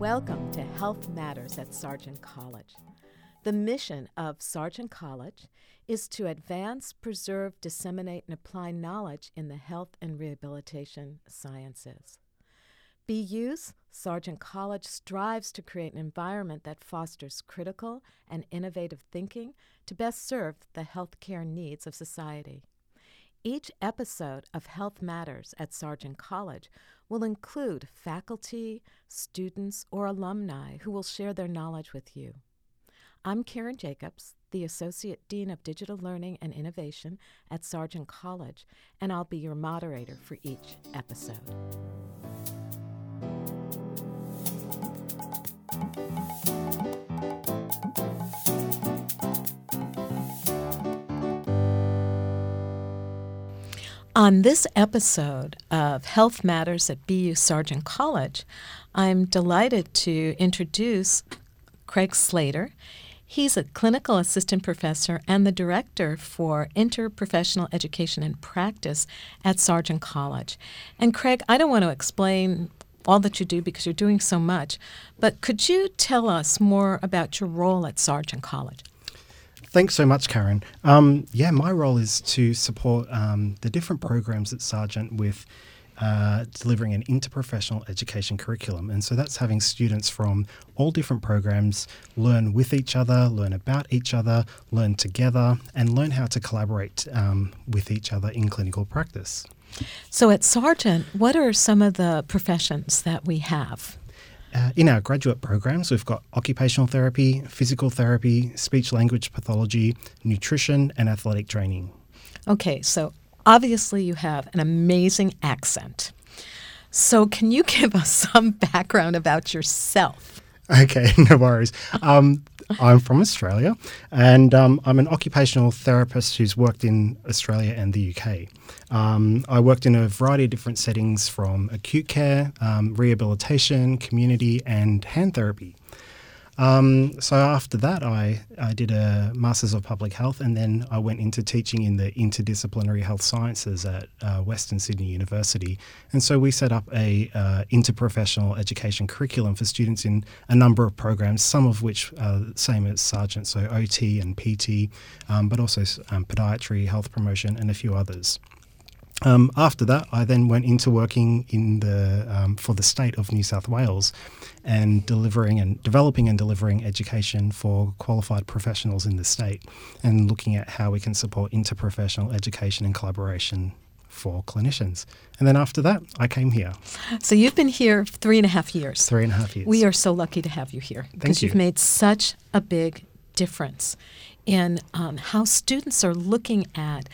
Welcome to Health Matters at Sargent College. The mission of Sargent College is to advance, preserve, disseminate, and apply knowledge in the health and rehabilitation sciences. BU's Sargent College strives to create an environment that fosters critical and innovative thinking to best serve the healthcare needs of society. Each episode of Health Matters at Sargent College will include faculty, students, or alumni who will share their knowledge with you. I'm Karen Jacobs, the Associate Dean of Digital Learning and Innovation at Sargent College, and I'll be your moderator for each episode. On this episode of Health Matters at BU Sargent College, I'm delighted to introduce Craig Slater. He's a clinical assistant professor and the director for interprofessional education and practice at Sargent College. And Craig, I don't want to explain all that you do because you're doing so much, but could you tell us more about your role at Sargent College? Thanks so much, Karen. My role is to support the different programs at Sargent with delivering an interprofessional education curriculum. And so that's having students from all different programs learn with each other, learn about each other, learn together, and learn how to collaborate with each other in clinical practice. So at Sargent, what are some of the professions that we have? In our graduate programs, we've got occupational therapy, physical therapy, speech-language pathology, nutrition, and athletic training. Okay, so obviously, you have an amazing accent. So can you give us some background about yourself? Okay, no worries. I'm from Australia, and I'm an occupational therapist who's worked in Australia and the UK. I worked in a variety of different settings from acute care, rehabilitation, community, and hand therapy. So after that, I did a Masters of Public Health, and then I went into teaching in the interdisciplinary health sciences at Western Sydney University. And so we set up a interprofessional education curriculum for students in a number of programs, some of which are the same as Sargent, so OT and PT, but also podiatry, health promotion, and a few others. After that, I then went into working in the for the state of New South Wales and developing and delivering education for qualified professionals in the state and looking at how we can support interprofessional education and collaboration for clinicians. And then after that, I came here. So you've been here 3.5 years. 3.5 years. We are so lucky to have you here. Thank you. Because you've made such a big difference in how students are looking at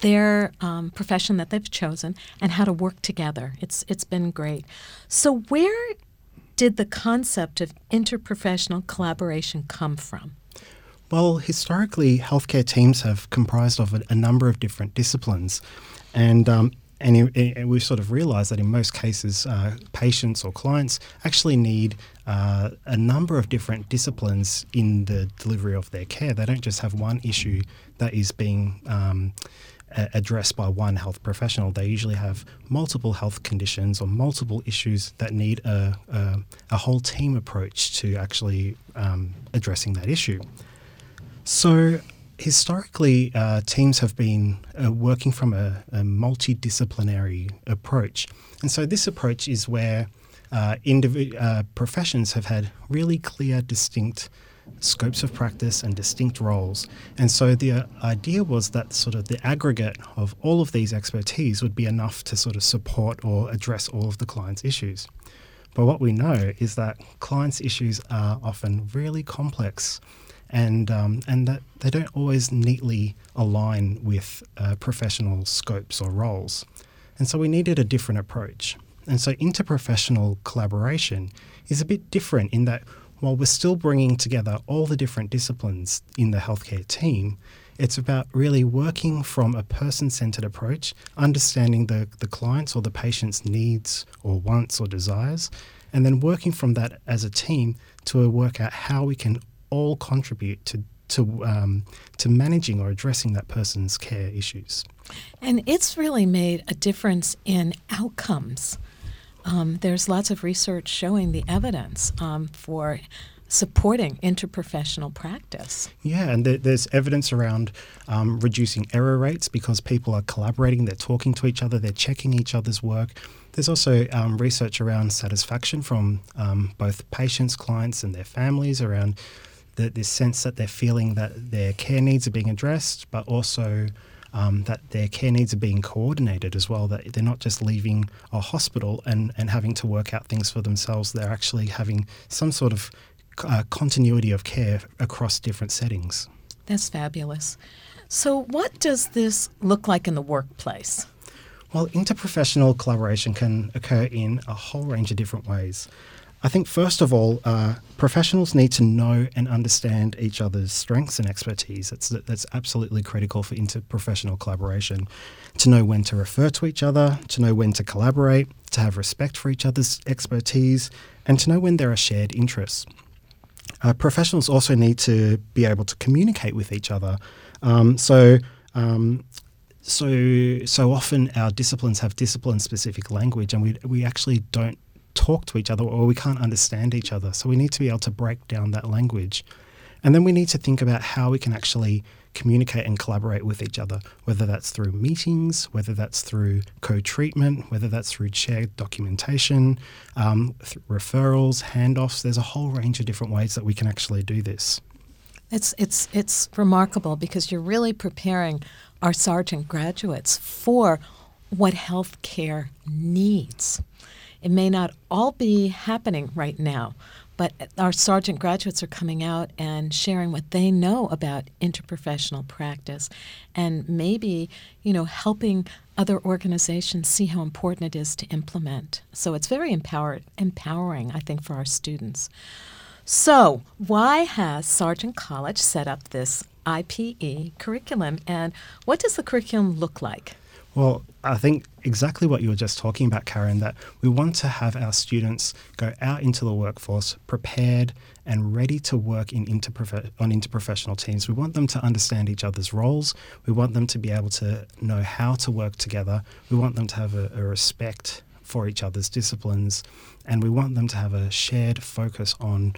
their profession that they've chosen and how to work together. It's been great. So where did the concept of interprofessional collaboration come from? Well, historically, healthcare teams have comprised of a number of different disciplines, and we sort of realised that in most cases, patients or clients actually need a number of different disciplines in the delivery of their care. They don't just have one issue that is being addressed by one health professional. They usually have multiple health conditions or multiple issues that need a whole team approach to actually addressing that issue. So historically, teams have been working from a multidisciplinary approach. And so this approach is where professions have had really clear, distinct scopes of practice and distinct roles. And so the idea was that sort of the aggregate of all of these expertise would be enough to sort of support or address all of the client's issues. But what we know is that clients' issues are often really complex and that they don't always neatly align with professional scopes or roles. And so we needed a different approach. And so interprofessional collaboration is a bit different in that while we're still bringing together all the different disciplines in the healthcare team, it's about really working from a person-centred approach, understanding the client's or the patient's needs or wants or desires, and then working from that as a team to work out how we can all contribute to managing or addressing that person's care issues. And it's really made a difference in outcomes there's lots of research showing the evidence for supporting interprofessional practice. Yeah, and there's evidence around reducing error rates because people are collaborating, they're talking to each other, they're checking each other's work. There's also research around satisfaction from both patients, clients and their families around this sense that they're feeling that their care needs are being addressed, but also that their care needs are being coordinated as well, that they're not just leaving a hospital and having to work out things for themselves. They're actually having some sort of continuity of care across different settings. That's fabulous. So what does this look like in the workplace? Well, interprofessional collaboration can occur in a whole range of different ways. I think, first of all, professionals need to know and understand each other's strengths and expertise. That's absolutely critical for interprofessional collaboration. To know when to refer to each other, to know when to collaborate, to have respect for each other's expertise, and to know when there are shared interests. Professionals also need to be able to communicate with each other. So often our disciplines have discipline-specific language, and we actually don't talk to each other, or we can't understand each other. So we need to be able to break down that language. And then we need to think about how we can actually communicate and collaborate with each other, whether that's through meetings, whether that's through co-treatment, whether that's through shared documentation, referrals, handoffs. There's a whole range of different ways that we can actually do this. It's remarkable because you're really preparing our Sargent graduates for what healthcare needs. It may not all be happening right now, but our Sargent graduates are coming out and sharing what they know about interprofessional practice and maybe, helping other organizations see how important it is to implement. So it's very empowering, I think, for our students. So why has Sargent College set up this IPE curriculum, and what does the curriculum look like? Well, I think exactly what you were just talking about, Karen, that we want to have our students go out into the workforce prepared and ready to work on interprofessional teams. We want them to understand each other's roles. We want them to be able to know how to work together. We want them to have a respect for each other's disciplines, and we want them to have a shared focus on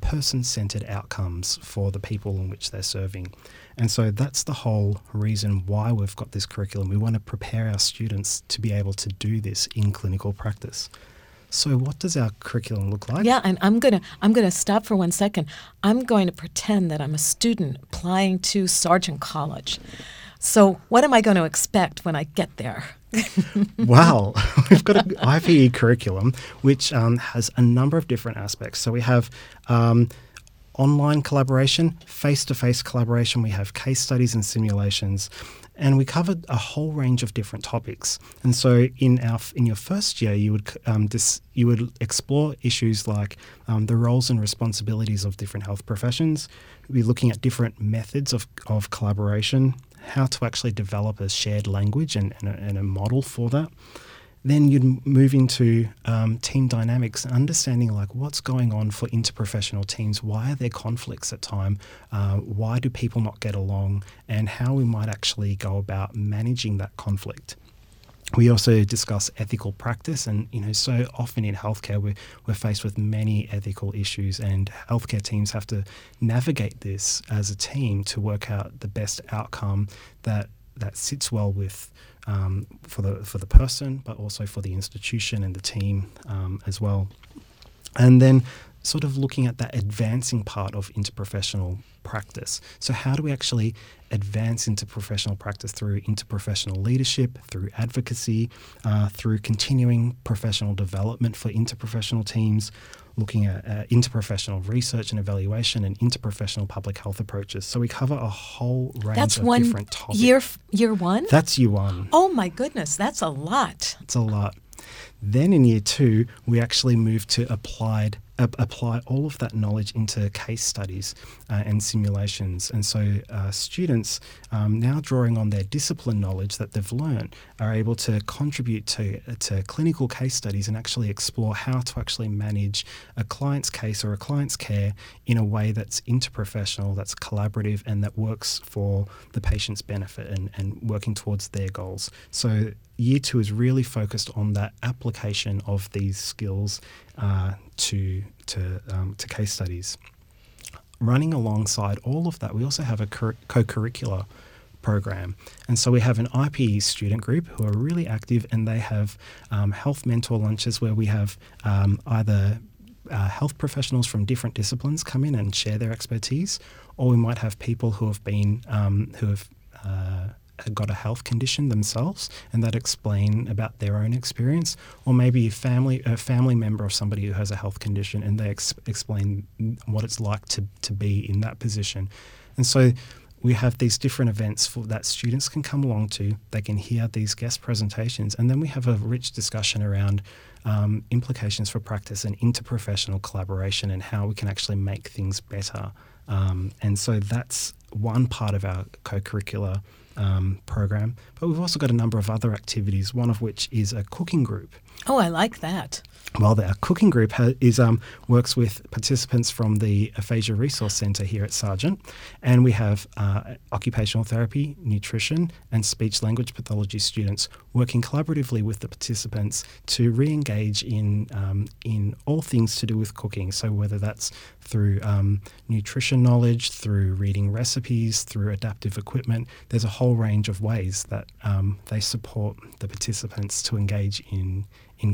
person-centered outcomes for the people in which they're serving. And so that's the whole reason why we've got this curriculum. We want to prepare our students to be able to do this in clinical practice. So what does our curriculum look like? Yeah, and I'm going to stop for 1 second. I'm going to pretend that I'm a student applying to Sargent College. So what am I going to expect when I get there? Wow, we've got an IPE curriculum which has a number of different aspects. So we have online collaboration, face-to-face collaboration. We have case studies and simulations, and we covered a whole range of different topics. And so in your first year, you would explore issues like the roles and responsibilities of different health professions. We'll be looking at different methods of collaboration, how to actually develop a shared language and a model for that. Then you'd move into team dynamics and understanding what's going on for interprofessional teams. Why are there conflicts at time? Why do people not get along? And how we might actually go about managing that conflict. We also discuss ethical practice, and so often in healthcare we're faced with many ethical issues, and healthcare teams have to navigate this as a team to work out the best outcome that sits well with for the person, but also for the institution and the team as well. And then sort of looking at that advancing part of interprofessional practice. So how do we actually advance interprofessional practice through interprofessional leadership, through advocacy, through continuing professional development for interprofessional teams, looking at interprofessional research and evaluation and interprofessional public health approaches. So we cover a whole range of different topics. Year one? That's year one. Oh my goodness, that's a lot. It's a lot. Then in year two, we actually move to apply all of that knowledge into case studies and simulations. And so students, now drawing on their discipline knowledge that they've learned, are able to contribute to clinical case studies and actually explore how to actually manage a client's case or a client's care in a way that's interprofessional, that's collaborative, and that works for the patient's benefit and working towards their goals. So Year two is really focused on the application of these skills to case studies. Running alongside all of that, we also have a co-curricular program. And so we have an IPE student group who are really active, and they have health mentor lunches where we have either health professionals from different disciplines come in and share their expertise, or we might have people who have been got a health condition themselves and that explain about their own experience, or maybe a family member of somebody who has a health condition, and they explain what it's like to be in that position. And so we have these different events that students can come along to. They can hear these guest presentations, and then we have a rich discussion around implications for practice and interprofessional collaboration and how we can actually make things better. And so that's one part of our co-curricular program, but we've also got a number of other activities, one of which is a cooking group. Oh, I like that. Well, our cooking group works with participants from the Aphasia Resource Centre here at Sargent, and we have occupational therapy, nutrition and speech-language pathology students working collaboratively with the participants to re-engage in all things to do with cooking, so whether that's through nutrition knowledge, through reading recipes, through adaptive equipment. There's a whole range of ways that they support the participants to engage in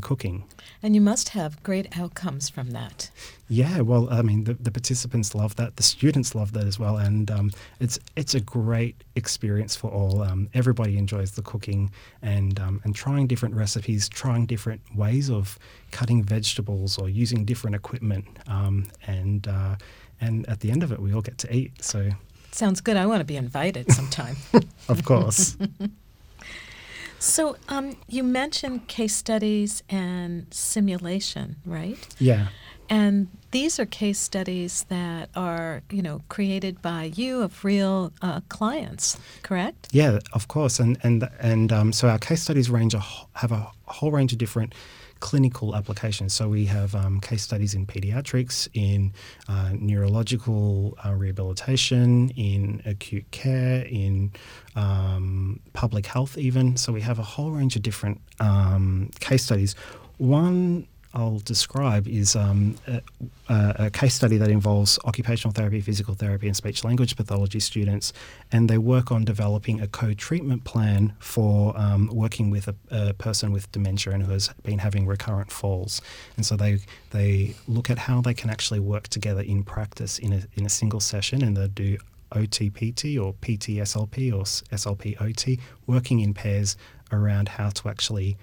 cooking. And you must have great outcomes from that. Yeah, well, I mean, the participants love that. The students love that as well. And it's a great experience for all. Everybody enjoys the cooking and trying different recipes, trying different ways of cutting vegetables or using different equipment. And at the end of it, we all get to eat. So sounds good. I want to be invited sometime. Of course. So you mentioned case studies and simulation, right? Yeah. And these are case studies that are, created by you of real clients, correct? Yeah, of course. And so our case studies have a whole range of different clinical applications. So we have case studies in pediatrics, in neurological rehabilitation, in acute care, in public health even. So we have a whole range of different case studies. One I'll describe is a case study that involves occupational therapy, physical therapy and speech-language pathology students, and they work on developing a co-treatment plan for working with a person with dementia and who has been having recurrent falls. And so they look at how they can actually work together in practice in a single session, and they do OT-PT or PT-SLP or SLP-OT, working in pairs around how to actually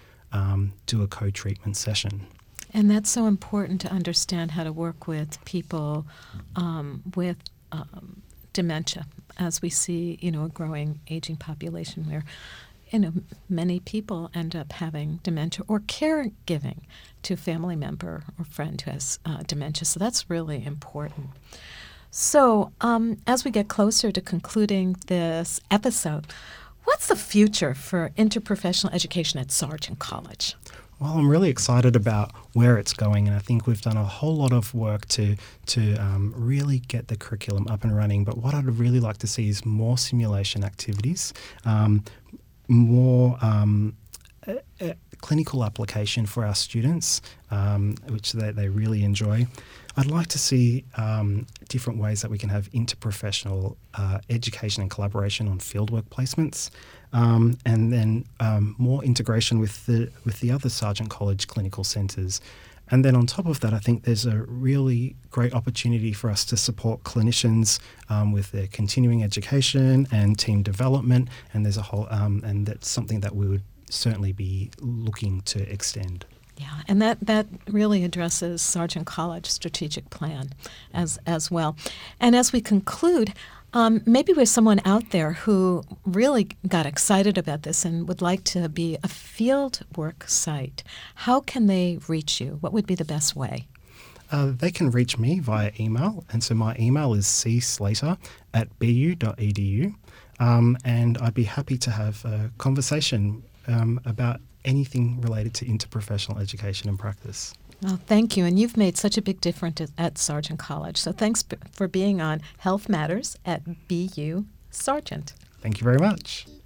do a co-treatment session. And that's so important to understand how to work with people with dementia, as we see, a growing, aging population where, many people end up having dementia or caregiving to a family member or friend who has dementia. So that's really important. So as we get closer to concluding this episode, what's the future for interprofessional education at Sargent College? Well, I'm really excited about where it's going, and I think we've done a whole lot of work to really get the curriculum up and running. But what I'd really like to see is more simulation activities, more clinical application for our students, which they really enjoy. I'd like to see different ways that we can have interprofessional education and collaboration on fieldwork placements, and then more integration with the other Sargent College clinical centres. And then on top of that, I think there's a really great opportunity for us to support clinicians with their continuing education and team development. And there's a whole and that's something that we would certainly be looking to extend. Yeah, and that really addresses Sargent College strategic plan as well. And as we conclude, maybe there's someone out there who really got excited about this and would like to be a field work site. How can they reach you? What would be the best way? They can reach me via email, and so my email is cslater@bu.edu, and I'd be happy to have a conversation about anything related to interprofessional education and practice. Well, thank you. And you've made such a big difference at Sargent College. So thanks for being on Health Matters at BU Sargent. Thank you very much.